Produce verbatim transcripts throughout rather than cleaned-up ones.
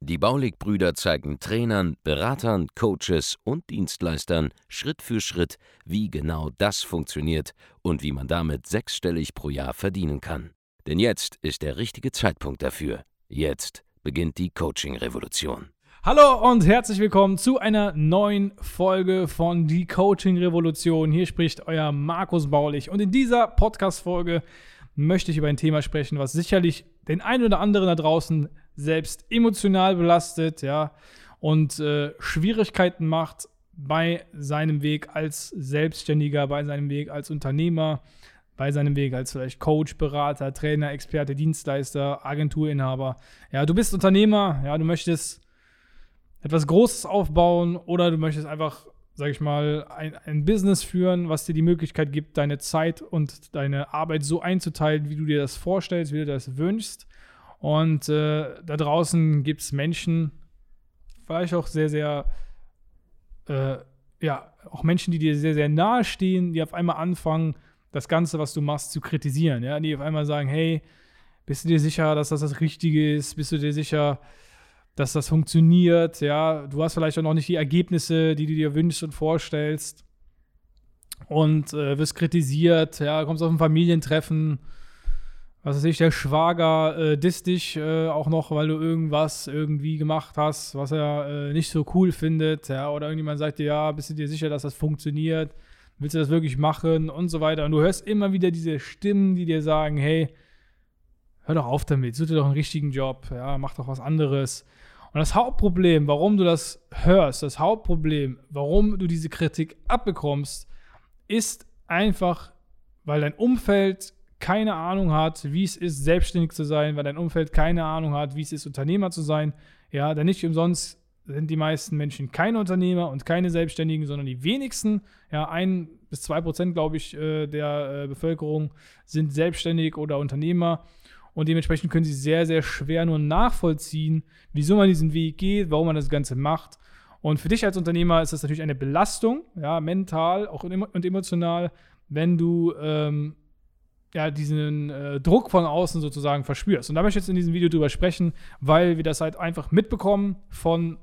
Die Baulig-Brüder zeigen Trainern, Beratern, Coaches und Dienstleistern Schritt für Schritt, wie genau das funktioniert und wie man damit sechsstellig pro Jahr verdienen kann. Denn jetzt ist der richtige Zeitpunkt dafür. Jetzt beginnt die Coaching-Revolution. Hallo und herzlich willkommen zu einer neuen Folge von Die Coaching-Revolution. Hier spricht euer Markus Baulig und in dieser Podcast-Folge möchte ich über ein Thema sprechen, was sicherlich den einen oder anderen da draußen selbst emotional belastet, ja, und äh, Schwierigkeiten macht bei seinem Weg als Selbstständiger, bei seinem Weg als Unternehmer, bei seinem Weg als vielleicht Coach, Berater, Trainer, Experte, Dienstleister, Agenturinhaber. Ja, du bist Unternehmer, ja, du möchtest etwas Großes aufbauen oder du möchtest einfach, sag ich mal, ein, ein Business führen, was dir die Möglichkeit gibt, deine Zeit und deine Arbeit so einzuteilen, wie du dir das vorstellst, wie du dir das wünschst. Und äh, da draußen gibt es Menschen, vielleicht auch sehr, sehr, äh, ja, auch Menschen, die dir sehr, sehr nahe stehen, die auf einmal anfangen, das Ganze, was du machst, zu kritisieren. Ja? Die auf einmal sagen, hey, bist du dir sicher, dass das das Richtige ist? Bist du dir sicher, dass das funktioniert, ja, du hast vielleicht auch noch nicht die Ergebnisse, die du dir wünschst und vorstellst und äh, wirst kritisiert, ja, kommst auf ein Familientreffen, was weiß ich, der Schwager äh, disst dich äh, auch noch, weil du irgendwas irgendwie gemacht hast, was er äh, nicht so cool findet, ja, oder irgendjemand sagt dir, ja, bist du dir sicher, dass das funktioniert, willst du das wirklich machen und so weiter und du hörst immer wieder diese Stimmen, die dir sagen, hey, hör doch auf damit, such dir doch einen richtigen Job, ja, mach doch was anderes. Und das Hauptproblem, warum du das hörst, das Hauptproblem, warum du diese Kritik abbekommst, ist einfach, weil dein Umfeld keine Ahnung hat, wie es ist, selbstständig zu sein, weil dein Umfeld keine Ahnung hat, wie es ist, Unternehmer zu sein. Ja, denn nicht umsonst sind die meisten Menschen keine Unternehmer und keine Selbstständigen, sondern die wenigsten, ja, ein bis zwei Prozent, glaube ich, der Bevölkerung sind selbstständig oder Unternehmer. Und dementsprechend können sie sehr, sehr schwer nur nachvollziehen, wieso man diesen Weg geht, warum man das Ganze macht. Und für dich als Unternehmer ist das natürlich eine Belastung, ja, mental auch und emotional, wenn du ähm, ja, diesen äh, Druck von außen sozusagen verspürst. Und da möchte ich jetzt in diesem Video drüber sprechen, weil wir das halt einfach mitbekommen von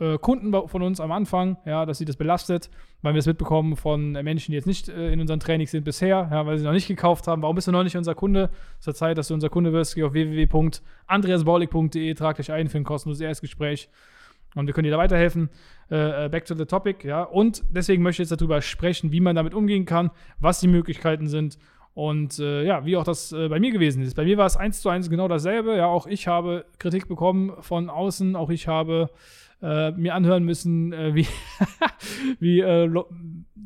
äh, Kunden von uns am Anfang, ja, dass sie das belastet, weil wir das mitbekommen von Menschen, die jetzt nicht äh, in unseren Trainings sind bisher, ja, weil sie noch nicht gekauft haben. Warum bist du noch nicht unser Kunde? Zur Zeit, dass du unser Kunde wirst, geh auf w w w punkt andreas baulig punkt d e, trag dich ein für ein kostenloses Erstgespräch und wir können dir da weiterhelfen. Äh, back to the topic, ja. Und deswegen möchte ich jetzt darüber sprechen, wie man damit umgehen kann, was die Möglichkeiten sind und äh, ja, wie auch das äh, bei mir gewesen ist. Bei mir war es eins zu eins genau dasselbe, ja. Auch ich habe Kritik bekommen von außen, auch ich habe Äh, mir anhören müssen, äh, wie, wie äh, lo-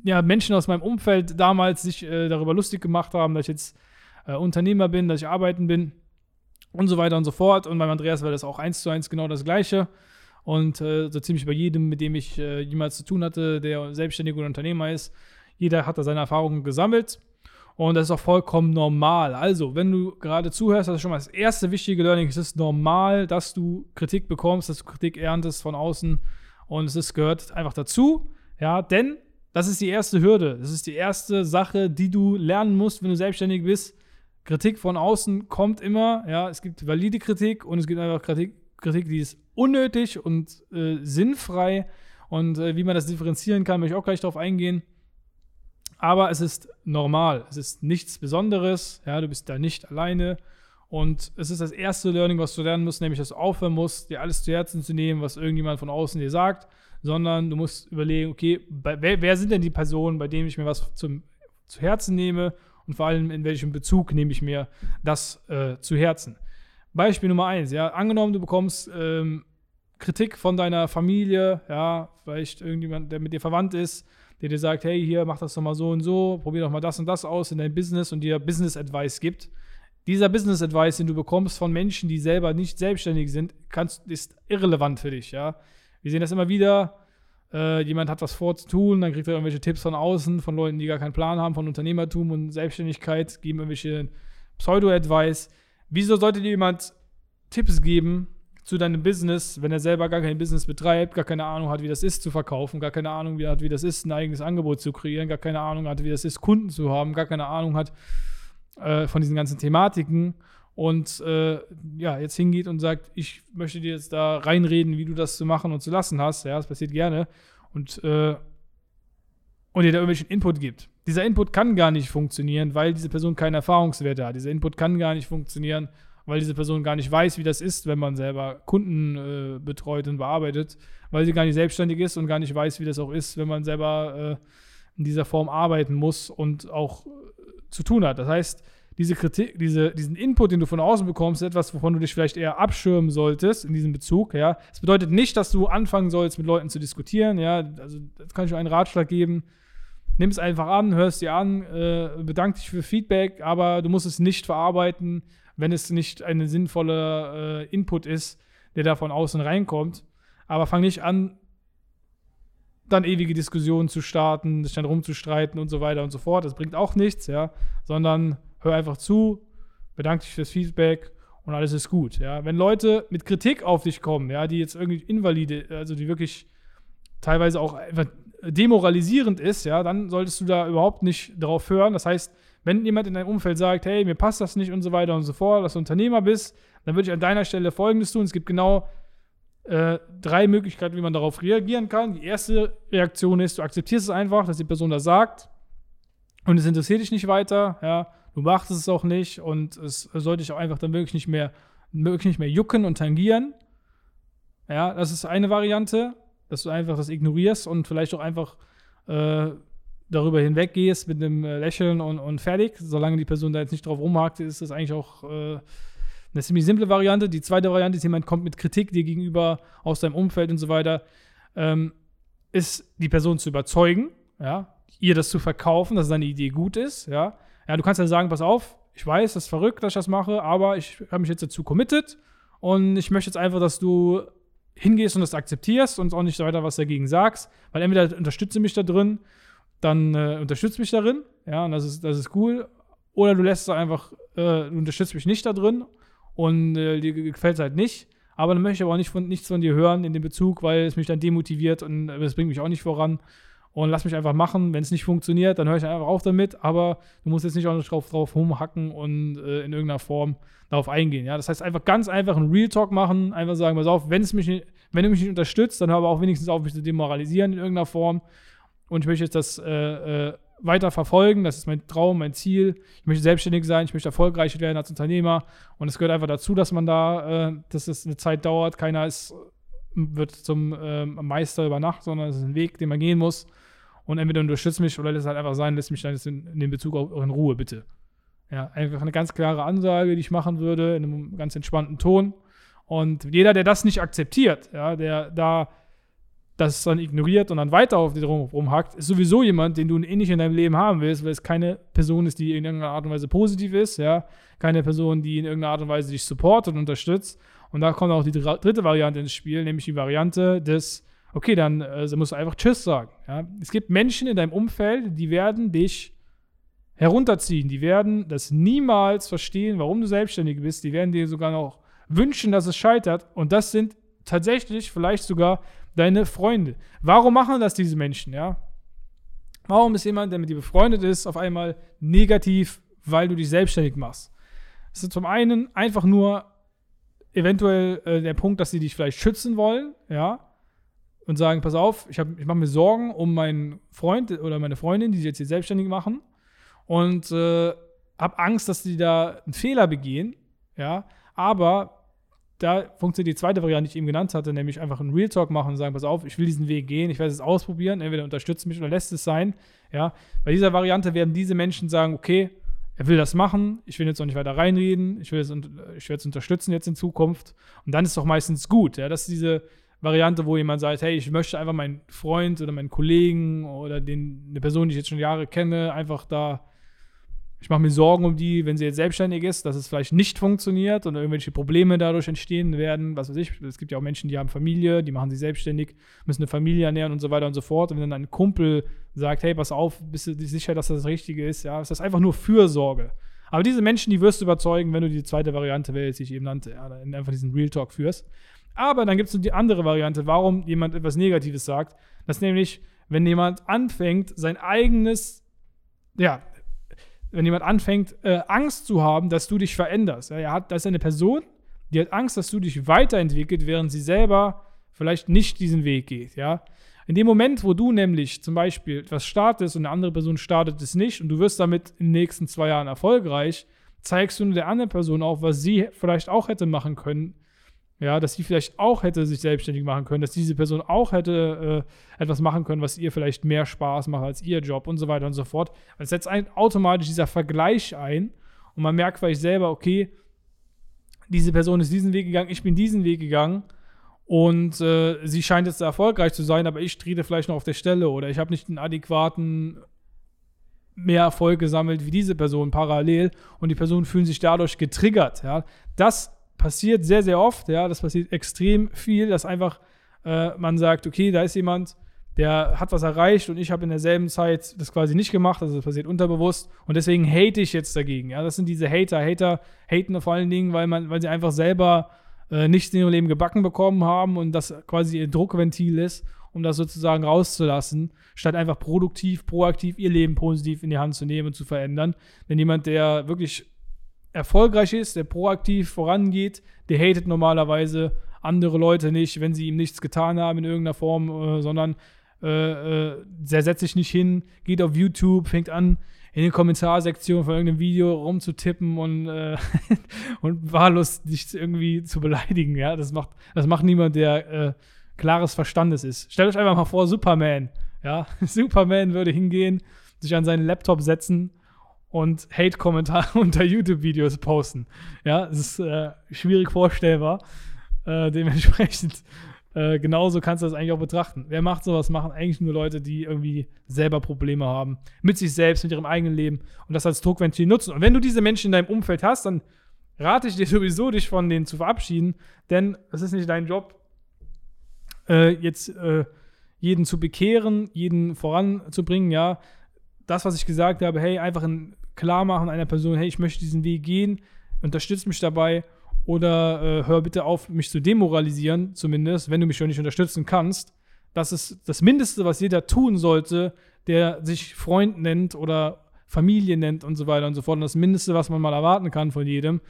ja, Menschen aus meinem Umfeld damals sich äh, darüber lustig gemacht haben, dass ich jetzt äh, Unternehmer bin, dass ich arbeiten bin und so weiter und so fort. Und beim Andreas war das auch eins zu eins genau das Gleiche. Und äh, so ziemlich bei jedem, mit dem ich äh, jemals zu tun hatte, der selbstständig oder Unternehmer ist, jeder hat da seine Erfahrungen gesammelt. Und das ist auch vollkommen normal. Also, wenn du gerade zuhörst, das ist schon mal das erste wichtige Learning. Es ist normal, dass du Kritik bekommst, dass du Kritik erntest von außen. Und es ist, gehört einfach dazu. Ja, denn das ist die erste Hürde. Das ist die erste Sache, die du lernen musst, wenn du selbstständig bist. Kritik von außen kommt immer. Ja, es gibt valide Kritik und es gibt einfach Kritik, Kritik die ist unnötig und äh, sinnfrei. Und äh, wie man das differenzieren kann, möchte ich auch gleich darauf eingehen. Aber es ist normal, es ist nichts Besonderes, ja, du bist da nicht alleine und es ist das erste Learning, was du lernen musst, nämlich dass du aufhören musst, dir alles zu Herzen zu nehmen, was irgendjemand von außen dir sagt, sondern du musst überlegen, okay, bei, wer, wer sind denn die Personen, bei denen ich mir was zum, zu Herzen nehme und vor allem in welchem Bezug nehme ich mir das äh, zu Herzen. Beispiel Nummer eins, ja, angenommen, du bekommst ähm, Kritik von deiner Familie, ja, vielleicht irgendjemand, der mit dir verwandt ist, der dir sagt, hey, hier, mach das doch mal so und so, probier doch mal das und das aus in deinem Business und dir Business-Advice gibt. Dieser Business-Advice, den du bekommst von Menschen, die selber nicht selbstständig sind, kannst, ist irrelevant für dich, ja. Wir sehen das immer wieder, äh, jemand hat was vorzutun, dann kriegt er irgendwelche Tipps von außen, von Leuten, die gar keinen Plan haben, von Unternehmertum und Selbstständigkeit, geben irgendwelche Pseudo-Advice. Wieso sollte dir jemand Tipps geben zu deinem Business, wenn er selber gar kein Business betreibt, gar keine Ahnung hat, wie das ist zu verkaufen, gar keine Ahnung hat, wie das ist, ein eigenes Angebot zu kreieren, gar keine Ahnung hat, wie das ist, Kunden zu haben, gar keine Ahnung hat äh, von diesen ganzen Thematiken und äh, ja, jetzt hingeht und sagt, ich möchte dir jetzt da reinreden, wie du das zu machen und zu lassen hast, ja, das passiert gerne und, äh, und dir da irgendwelchen Input gibt. Dieser Input kann gar nicht funktionieren, weil diese Person keine Erfahrungswerte hat. Dieser Input kann gar nicht funktionieren, weil diese Person gar nicht weiß, wie das ist, wenn man selber Kunden äh, betreut und bearbeitet, weil sie gar nicht selbstständig ist und gar nicht weiß, wie das auch ist, wenn man selber äh, in dieser Form arbeiten muss und auch äh, zu tun hat. Das heißt, diese Kritik, diese, diesen Input, den du von außen bekommst, ist etwas, wovon du dich vielleicht eher abschirmen solltest in diesem Bezug. Ja, das bedeutet nicht, dass du anfangen sollst, mit Leuten zu diskutieren. Ja, also das kann ich dir einen Ratschlag geben. Nimm es einfach an, hör es dir an, äh, bedank dich für Feedback, aber du musst es nicht verarbeiten, wenn es nicht ein sinnvoller äh, Input ist, der da von außen reinkommt. Aber fang nicht an, dann ewige Diskussionen zu starten, sich dann rumzustreiten und so weiter und so fort. Das bringt auch nichts, ja, sondern hör einfach zu, bedank dich fürs Feedback und alles ist gut. Ja. Wenn Leute mit Kritik auf dich kommen, ja, die jetzt irgendwie invalide, also die wirklich teilweise auch einfach demoralisierend ist, ja, dann solltest du da überhaupt nicht drauf hören. Das heißt, wenn jemand in deinem Umfeld sagt, hey, mir passt das nicht und so weiter und so fort, dass du Unternehmer bist, dann würde ich an deiner Stelle Folgendes tun. Es gibt genau äh, drei Möglichkeiten, wie man darauf reagieren kann. Die erste Reaktion ist, du akzeptierst es einfach, dass die Person das sagt und es interessiert dich nicht weiter, ja, du machst es auch nicht und es sollte dich auch einfach dann wirklich nicht mehr, wirklich nicht mehr jucken und tangieren. Ja, das ist eine Variante, dass du einfach das ignorierst und vielleicht auch einfach äh, darüber hinweggehst mit einem Lächeln und, und fertig. Solange die Person da jetzt nicht drauf rumhakt, ist das eigentlich auch äh, eine ziemlich simple Variante. Die zweite Variante ist, jemand kommt mit Kritik dir gegenüber aus deinem Umfeld und so weiter, ähm, ist die Person zu überzeugen, ja, ihr das zu verkaufen, dass deine Idee gut ist. Ja, ja, du kannst dann sagen, pass auf, ich weiß, das ist verrückt, dass ich das mache, aber ich habe mich jetzt dazu committed und ich möchte jetzt einfach, dass du hingehst und das akzeptierst und auch nicht weiter was dagegen sagst, weil entweder unterstütze mich da drin, dann äh, unterstützt mich darin, ja, und das ist, das ist cool. Oder du lässt es einfach, äh, du unterstützt mich nicht da drin und äh, dir gefällt es halt nicht. Aber dann möchte ich aber auch nicht von, nichts von dir hören in dem Bezug, weil es mich dann demotiviert und es bringt mich auch nicht voran. Und lass mich einfach machen. Wenn es nicht funktioniert, dann höre ich einfach auf damit. Aber du musst jetzt nicht auch noch drauf, drauf rumhacken und äh, in irgendeiner Form darauf eingehen. Ja? Das heißt, einfach ganz einfach einen Real Talk machen. Einfach sagen, pass auf, wenn's mich nicht, wenn du mich nicht unterstützt, dann hör aber auch wenigstens auf, mich zu demoralisieren in irgendeiner Form. Und ich möchte jetzt das äh, äh, weiter verfolgen. Das ist mein Traum, mein Ziel. Ich möchte selbstständig sein. Ich möchte erfolgreich werden als Unternehmer. Und es gehört einfach dazu, dass man da, äh, dass es eine Zeit dauert. Keiner ist, wird zum äh, Meister über Nacht, sondern es ist ein Weg, den man gehen muss. Und entweder unterstützt mich oder lässt es halt einfach sein, lässt mich dann in, in dem Bezug auch in Ruhe, bitte. Ja, einfach eine ganz klare Ansage, die ich machen würde, in einem ganz entspannten Ton. Und jeder, der das nicht akzeptiert, ja, der da das dann ignoriert und dann weiter auf dich rum, rumhackt, ist sowieso jemand, den du ähnlich in deinem Leben haben willst, weil es keine Person ist, die in irgendeiner Art und Weise positiv ist, ja, keine Person, die in irgendeiner Art und Weise dich supportet und unterstützt. Und da kommt auch die dritte Variante ins Spiel, nämlich die Variante des, okay, dann äh, musst du einfach Tschüss sagen. Ja. Es gibt Menschen in deinem Umfeld, die werden dich herunterziehen, die werden das niemals verstehen, warum du selbstständig bist, die werden dir sogar noch wünschen, dass es scheitert und das sind tatsächlich vielleicht sogar deine Freunde. Warum machen das diese Menschen, ja? Warum ist jemand, der mit dir befreundet ist, auf einmal negativ, weil du dich selbstständig machst? Das ist zum einen einfach nur eventuell äh, der Punkt, dass sie dich vielleicht schützen wollen, ja, und sagen, pass auf, ich, ich mache mir Sorgen um meinen Freund oder meine Freundin, die sich jetzt hier selbstständig machen und äh, habe Angst, dass die da einen Fehler begehen, ja, aber da funktioniert die zweite Variante, die ich eben genannt hatte, nämlich einfach einen Real Talk machen und sagen, pass auf, ich will diesen Weg gehen, ich werde es ausprobieren, entweder unterstützt mich oder lässt es sein. Ja. Bei dieser Variante werden diese Menschen sagen, okay, er will das machen, ich will jetzt noch nicht weiter reinreden, ich will es ich werde es unterstützen jetzt in Zukunft. Und dann ist es doch meistens gut. Ja. Das ist diese Variante, wo jemand sagt, hey, ich möchte einfach meinen Freund oder meinen Kollegen oder den, eine Person, die ich jetzt schon Jahre kenne, einfach da Ich mache mir Sorgen um die, wenn sie jetzt selbstständig ist, dass es vielleicht nicht funktioniert und irgendwelche Probleme dadurch entstehen werden, was weiß ich. Es gibt ja auch Menschen, die haben Familie, die machen sich selbstständig, müssen eine Familie ernähren und so weiter und so fort. Und wenn dann ein Kumpel sagt, hey, pass auf, bist du sicher, dass das das Richtige ist? Ja, ist das einfach nur Fürsorge. Aber diese Menschen, die wirst du überzeugen, wenn du die zweite Variante wählst, die ich eben nannte, ja, einfach diesen Real Talk führst. Aber dann gibt es die andere Variante, warum jemand etwas Negatives sagt. Das ist nämlich, wenn jemand anfängt, sein eigenes, ja, wenn jemand anfängt, äh, Angst zu haben, dass du dich veränderst. Ja, er hat, das ist eine Person, die hat Angst, dass du dich weiterentwickelt, während sie selber vielleicht nicht diesen Weg geht. Ja? In dem Moment, wo du nämlich zum Beispiel etwas startest und eine andere Person startet es nicht und du wirst damit in den nächsten zwei Jahren erfolgreich, zeigst du der anderen Person auch, was sie vielleicht auch hätte machen können, ja, dass sie vielleicht auch hätte sich selbstständig machen können, dass diese Person auch hätte äh, etwas machen können, was ihr vielleicht mehr Spaß macht als ihr Job und so weiter und so fort. Es setzt automatisch dieser Vergleich ein und man merkt vielleicht selber, okay, diese Person ist diesen Weg gegangen, ich bin diesen Weg gegangen und äh, sie scheint jetzt erfolgreich zu sein, aber ich trete vielleicht noch auf der Stelle oder ich habe nicht einen adäquaten mehr Erfolg gesammelt wie diese Person parallel und die Personen fühlen sich dadurch getriggert. Ja. Das passiert sehr, sehr oft, ja, das passiert extrem viel, dass einfach äh, man sagt, okay, da ist jemand, der hat was erreicht und ich habe in derselben Zeit das quasi nicht gemacht, also das passiert unterbewusst und deswegen hate ich jetzt dagegen, ja, das sind diese Hater, Hater haten vor allen Dingen, weil man, weil sie einfach selber äh, nichts in ihrem Leben gebacken bekommen haben und das quasi ihr Druckventil ist, um das sozusagen rauszulassen, statt einfach produktiv, proaktiv ihr Leben positiv in die Hand zu nehmen und zu verändern, denn jemand, der wirklich erfolgreich ist, der proaktiv vorangeht, der hatet normalerweise andere Leute nicht, wenn sie ihm nichts getan haben in irgendeiner Form, äh, sondern äh, äh, der setzt sich nicht hin, geht auf YouTube, fängt an, in den Kommentarsektionen von irgendeinem Video rumzutippen und, äh, und wahllos sich irgendwie zu beleidigen. Ja? Das macht, das macht niemand, der äh, klares Verstandes ist. Stellt euch einfach mal vor, Superman. Ja? Superman würde hingehen, sich an seinen Laptop setzen und Hate-Kommentare unter YouTube-Videos posten. Ja, das ist äh, schwierig vorstellbar. Äh, dementsprechend äh, genauso kannst du das eigentlich auch betrachten. Wer macht sowas? Machen eigentlich nur Leute, die irgendwie selber Probleme haben. Mit sich selbst, mit ihrem eigenen Leben und das als Druckventil nutzen. Und wenn du diese Menschen in deinem Umfeld hast, dann rate ich dir sowieso, dich von denen zu verabschieden, denn es ist nicht dein Job, äh, jetzt äh, jeden zu bekehren, jeden voranzubringen, ja. Das, was ich gesagt habe, hey, einfach ein Klarmachen einer Person, hey, ich möchte diesen Weg gehen, unterstützt mich dabei oder äh, hör bitte auf, mich zu demoralisieren, zumindest, wenn du mich schon nicht unterstützen kannst. Das ist das Mindeste, was jeder tun sollte, der sich Freund nennt oder Familie nennt und so weiter und so fort. Und das Mindeste, was man mal erwarten kann von jedem,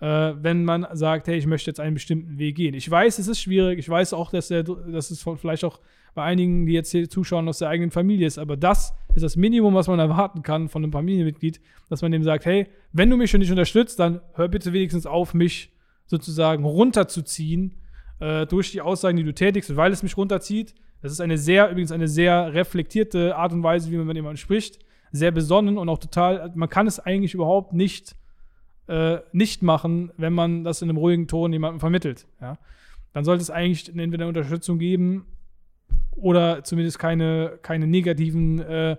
äh, wenn man sagt, hey, ich möchte jetzt einen bestimmten Weg gehen. Ich weiß, es ist schwierig, ich weiß auch, dass, der, dass es vielleicht auch bei einigen, die jetzt hier zuschauen, aus der eigenen Familie ist. Aber das ist das Minimum, was man erwarten kann von einem Familienmitglied, dass man dem sagt, hey, wenn du mich schon nicht unterstützt, dann hör bitte wenigstens auf, mich sozusagen runterzuziehen äh, durch die Aussagen, die du tätigst. Und weil es mich runterzieht, das ist eine sehr, übrigens eine sehr reflektierte Art und Weise, wie man mit jemandem spricht, sehr besonnen und auch total, man kann es eigentlich überhaupt nicht, äh, nicht machen, wenn man das in einem ruhigen Ton jemandem vermittelt. Ja? Dann sollte es eigentlich entweder eine Unterstützung geben, oder zumindest keine, keine negativen, äh,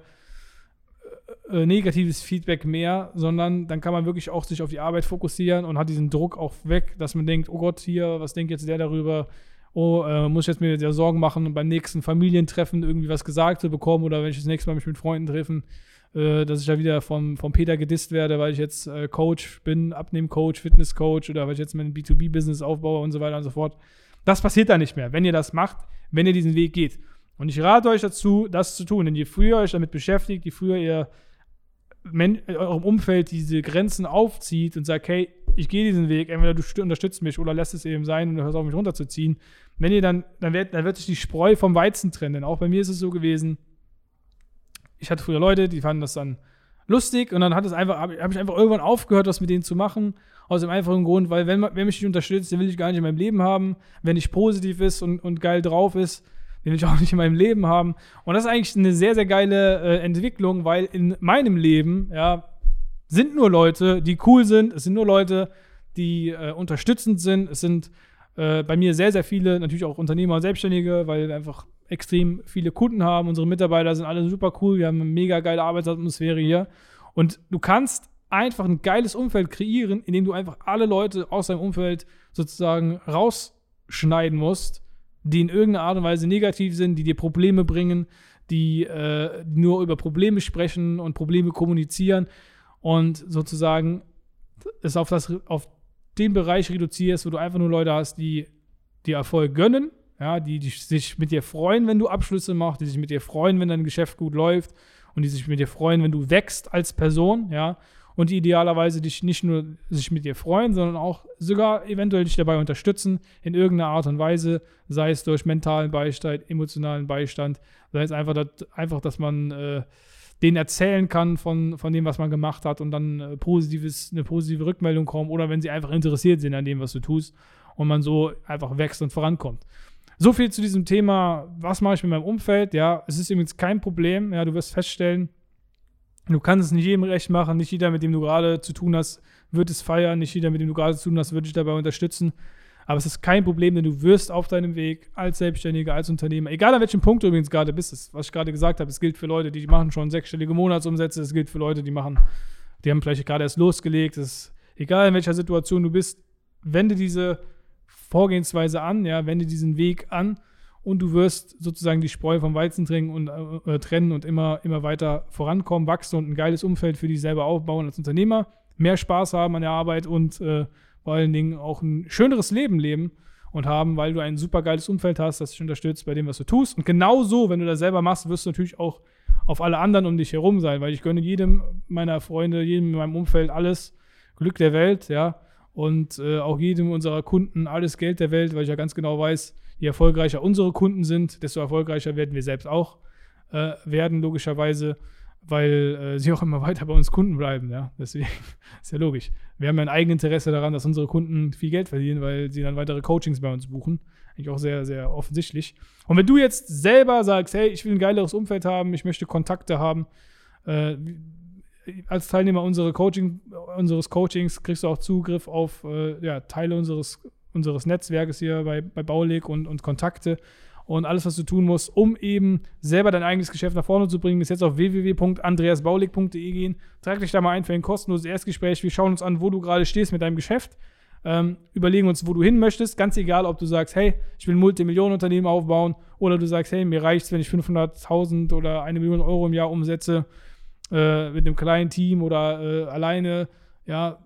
äh, negatives Feedback mehr, sondern dann kann man wirklich auch sich auf die Arbeit fokussieren und hat diesen Druck auch weg, dass man denkt, oh Gott, hier, was denkt jetzt der darüber? Oh, äh, muss ich jetzt mir sehr Sorgen machen und beim nächsten Familientreffen irgendwie was gesagt zu bekommen oder wenn ich das nächste Mal mich mit Freunden treffen, äh, dass ich da wieder vom, vom Peter gedisst werde, weil ich jetzt äh, Coach bin, Abnehm-Coach, Fitness-Coach oder weil ich jetzt mein B zwei B Business aufbaue und so weiter und so fort. Das passiert dann nicht mehr, wenn ihr das macht, wenn ihr diesen Weg geht. Und ich rate euch dazu, das zu tun. Denn je früher ihr euch damit beschäftigt, je früher ihr in eurem Umfeld diese Grenzen aufzieht und sagt, hey, ich gehe diesen Weg, entweder du unterstützt mich oder lässt es eben sein und hörst auf, mich runterzuziehen. Wenn ihr dann, dann wird, dann wird sich die Spreu vom Weizen trennen. Denn auch bei mir ist es so gewesen, ich hatte früher Leute, die fanden das dann lustig und dann hat es einfach, habe ich einfach irgendwann aufgehört, was mit denen zu machen. Aus dem einfachen Grund, weil wenn, wer mich nicht unterstützt, den will ich gar nicht in meinem Leben haben. Wer nicht positiv ist und, und geil drauf ist, den will ich auch nicht in meinem Leben haben. Und das ist eigentlich eine sehr, sehr geile äh, Entwicklung, weil in meinem Leben ja, sind nur Leute, die cool sind. Es sind nur Leute, die äh, unterstützend sind. Es sind äh, bei mir sehr, sehr viele, natürlich auch Unternehmer und Selbstständige, weil wir einfach extrem viele Kunden haben. Unsere Mitarbeiter sind alle super cool. Wir haben eine mega geile Arbeitsatmosphäre hier. Und du kannst einfach ein geiles Umfeld kreieren, in dem du einfach alle Leute aus deinem Umfeld sozusagen rausschneiden musst, die in irgendeiner Art und Weise negativ sind, die dir Probleme bringen, die äh, nur über Probleme sprechen und Probleme kommunizieren und sozusagen es auf, das, auf den Bereich reduzierst, wo du einfach nur Leute hast, die dir Erfolg gönnen, ja, die, die sich mit dir freuen, wenn du Abschlüsse machst, die sich mit dir freuen, wenn dein Geschäft gut läuft und die sich mit dir freuen, wenn du wächst als Person, ja, und die idealerweise dich nicht nur sich mit dir freuen, sondern auch sogar eventuell dich dabei unterstützen in irgendeiner Art und Weise, sei es durch mentalen Beistand, emotionalen Beistand, sei es einfach, dass, einfach, dass man äh, denen erzählen kann von, von dem, was man gemacht hat und dann äh, positives, eine positive Rückmeldung kommt oder wenn sie einfach interessiert sind an dem, was du tust und man so einfach wächst und vorankommt. So viel zu diesem Thema, was mache ich mit meinem Umfeld? Ja, es ist übrigens kein Problem, ja, du wirst feststellen, du kannst es nicht jedem recht machen, nicht jeder, mit dem du gerade zu tun hast, wird es feiern, nicht jeder, mit dem du gerade zu tun hast, wird dich dabei unterstützen, aber es ist kein Problem, denn du wirst auf deinem Weg als Selbstständiger, als Unternehmer, egal an welchem Punkt du übrigens gerade bist, das, was ich gerade gesagt habe, es gilt für Leute, die machen schon sechsstellige Monatsumsätze, es gilt für Leute, die machen, die haben vielleicht gerade erst losgelegt, es ist egal, in welcher Situation du bist, wende diese Vorgehensweise an, ja, wende diesen Weg an und du wirst sozusagen die Spreu vom Weizen trennen und, äh, trennen und immer, immer weiter vorankommen, wachsen und ein geiles Umfeld für dich selber aufbauen als Unternehmer, mehr Spaß haben an der Arbeit und äh, vor allen Dingen auch ein schöneres Leben leben und haben, weil du ein super geiles Umfeld hast, das dich unterstützt bei dem, was du tust. Und genauso, wenn du das selber machst, wirst du natürlich auch auf alle anderen um dich herum sein, weil ich gönne jedem meiner Freunde, jedem in meinem Umfeld alles Glück der Welt, ja, und äh, auch jedem unserer Kunden alles Geld der Welt, weil ich ja ganz genau weiß, je erfolgreicher unsere Kunden sind, desto erfolgreicher werden wir selbst auch äh, werden, logischerweise, weil äh, sie auch immer weiter bei uns Kunden bleiben. Ja? Deswegen ist ja logisch. Wir haben ja ein Eigeninteresse daran, dass unsere Kunden viel Geld verdienen, weil sie dann weitere Coachings bei uns buchen. Eigentlich auch sehr, sehr offensichtlich. Und wenn du jetzt selber sagst, hey, ich will ein geileres Umfeld haben, ich möchte Kontakte haben, äh, als Teilnehmer unsere Coaching, unseres Coachings kriegst du auch Zugriff auf äh, ja, Teile unseres, unseres Netzwerkes hier bei, bei Baulig und, und Kontakte und alles, was du tun musst, um eben selber dein eigenes Geschäft nach vorne zu bringen, ist jetzt auf w w w punkt andreas baulig punkt d e gehen. Trag dich da mal ein für ein kostenloses Erstgespräch. Wir schauen uns an, wo du gerade stehst mit deinem Geschäft. Ähm, überlegen uns, wo du hin möchtest. Ganz egal, ob du sagst, hey, ich will ein Multimillionenunternehmen aufbauen oder du sagst, hey, mir reicht es, wenn ich fünfhunderttausend oder eine Million Euro im Jahr umsetze. Mit einem kleinen Team oder äh, alleine, ja,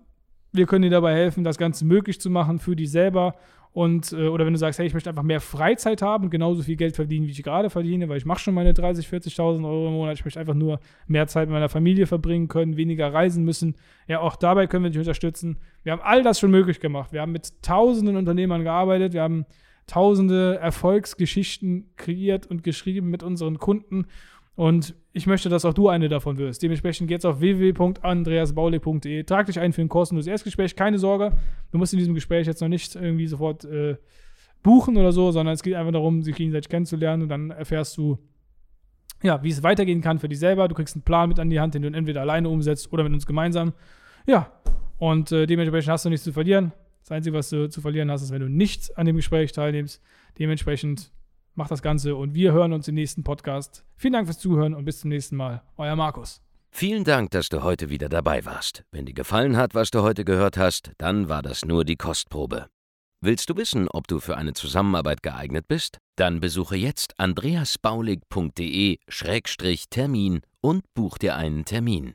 wir können dir dabei helfen, das Ganze möglich zu machen für dich selber und, äh, oder wenn du sagst, hey, ich möchte einfach mehr Freizeit haben und genauso viel Geld verdienen, wie ich gerade verdiene, weil ich mache schon meine dreißigtausend, vierzigtausend Euro im Monat, ich möchte einfach nur mehr Zeit mit meiner Familie verbringen können, weniger reisen müssen, ja, auch dabei können wir dich unterstützen. Wir haben all das schon möglich gemacht, wir haben mit tausenden Unternehmern gearbeitet, wir haben tausende Erfolgsgeschichten kreiert und geschrieben mit unseren Kunden. Und ich möchte, dass auch du eine davon wirst. Dementsprechend geh jetzt auf w w w punkt andreas baulig punkt d e. Trag dich ein für ein kostenloses Erstgespräch. Keine Sorge, du musst in diesem Gespräch jetzt noch nicht irgendwie sofort äh, buchen oder so, sondern es geht einfach darum, sich gegenseitig kennenzulernen und dann erfährst du, ja, wie es weitergehen kann für dich selber. Du kriegst einen Plan mit an die Hand, den du entweder alleine umsetzt oder mit uns gemeinsam. Ja, und äh, dementsprechend hast du nichts zu verlieren. Das Einzige, was du zu verlieren hast, ist, wenn du nicht an dem Gespräch teilnimmst. Dementsprechend macht das Ganze und wir hören uns im nächsten Podcast. Vielen Dank fürs Zuhören und bis zum nächsten Mal. Euer Markus. Vielen Dank, dass du heute wieder dabei warst. Wenn dir gefallen hat, was du heute gehört hast, dann war das nur die Kostprobe. Willst du wissen, ob du für eine Zusammenarbeit geeignet bist? Dann besuche jetzt andreas baulig punkt d e Schrägstrich Termin und buch dir einen Termin.